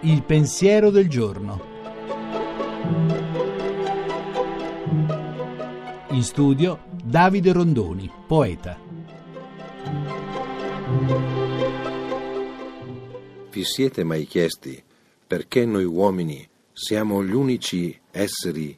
Il pensiero del giorno. In studio Davide Rondoni, poeta. Vi siete mai chiesti perché noi uomini siamo gli unici esseri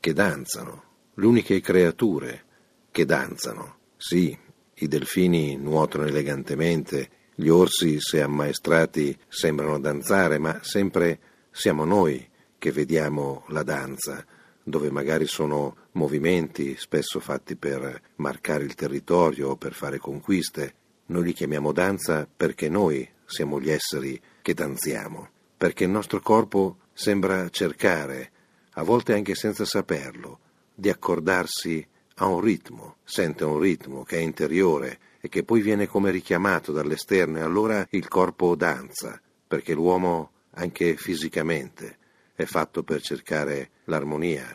che danzano, le uniche creature che danzano? Sì, i delfini nuotano elegantemente, gli orsi, se ammaestrati, sembrano danzare, ma sempre siamo noi che vediamo la danza, dove magari sono movimenti spesso fatti per marcare il territorio o per fare conquiste. Noi li chiamiamo danza perché noi siamo gli esseri che danziamo, perché il nostro corpo sembra cercare, a volte anche senza saperlo, di accordarsi a un ritmo, sente un ritmo che è interiore e che poi viene come richiamato dall'esterno, e allora il corpo danza, perché l'uomo anche fisicamente è fatto per cercare l'armonia,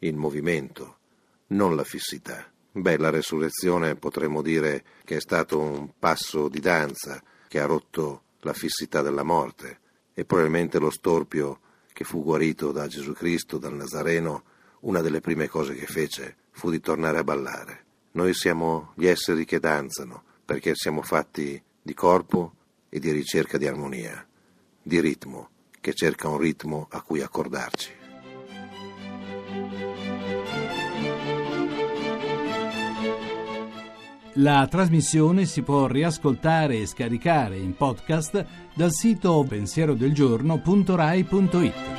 il movimento, non la fissità. Beh, la resurrezione potremmo dire che è stato un passo di danza che ha rotto la fissità della morte, e probabilmente lo storpio che fu guarito da Gesù Cristo, dal Nazareno, una delle prime cose che fece fu di tornare a ballare. Noi siamo gli esseri che danzano, perché siamo fatti di corpo e di ricerca di armonia, di ritmo, che cerca un ritmo a cui accordarci. La trasmissione si può riascoltare e scaricare in podcast dal sito pensierodelgiorno.rai.it.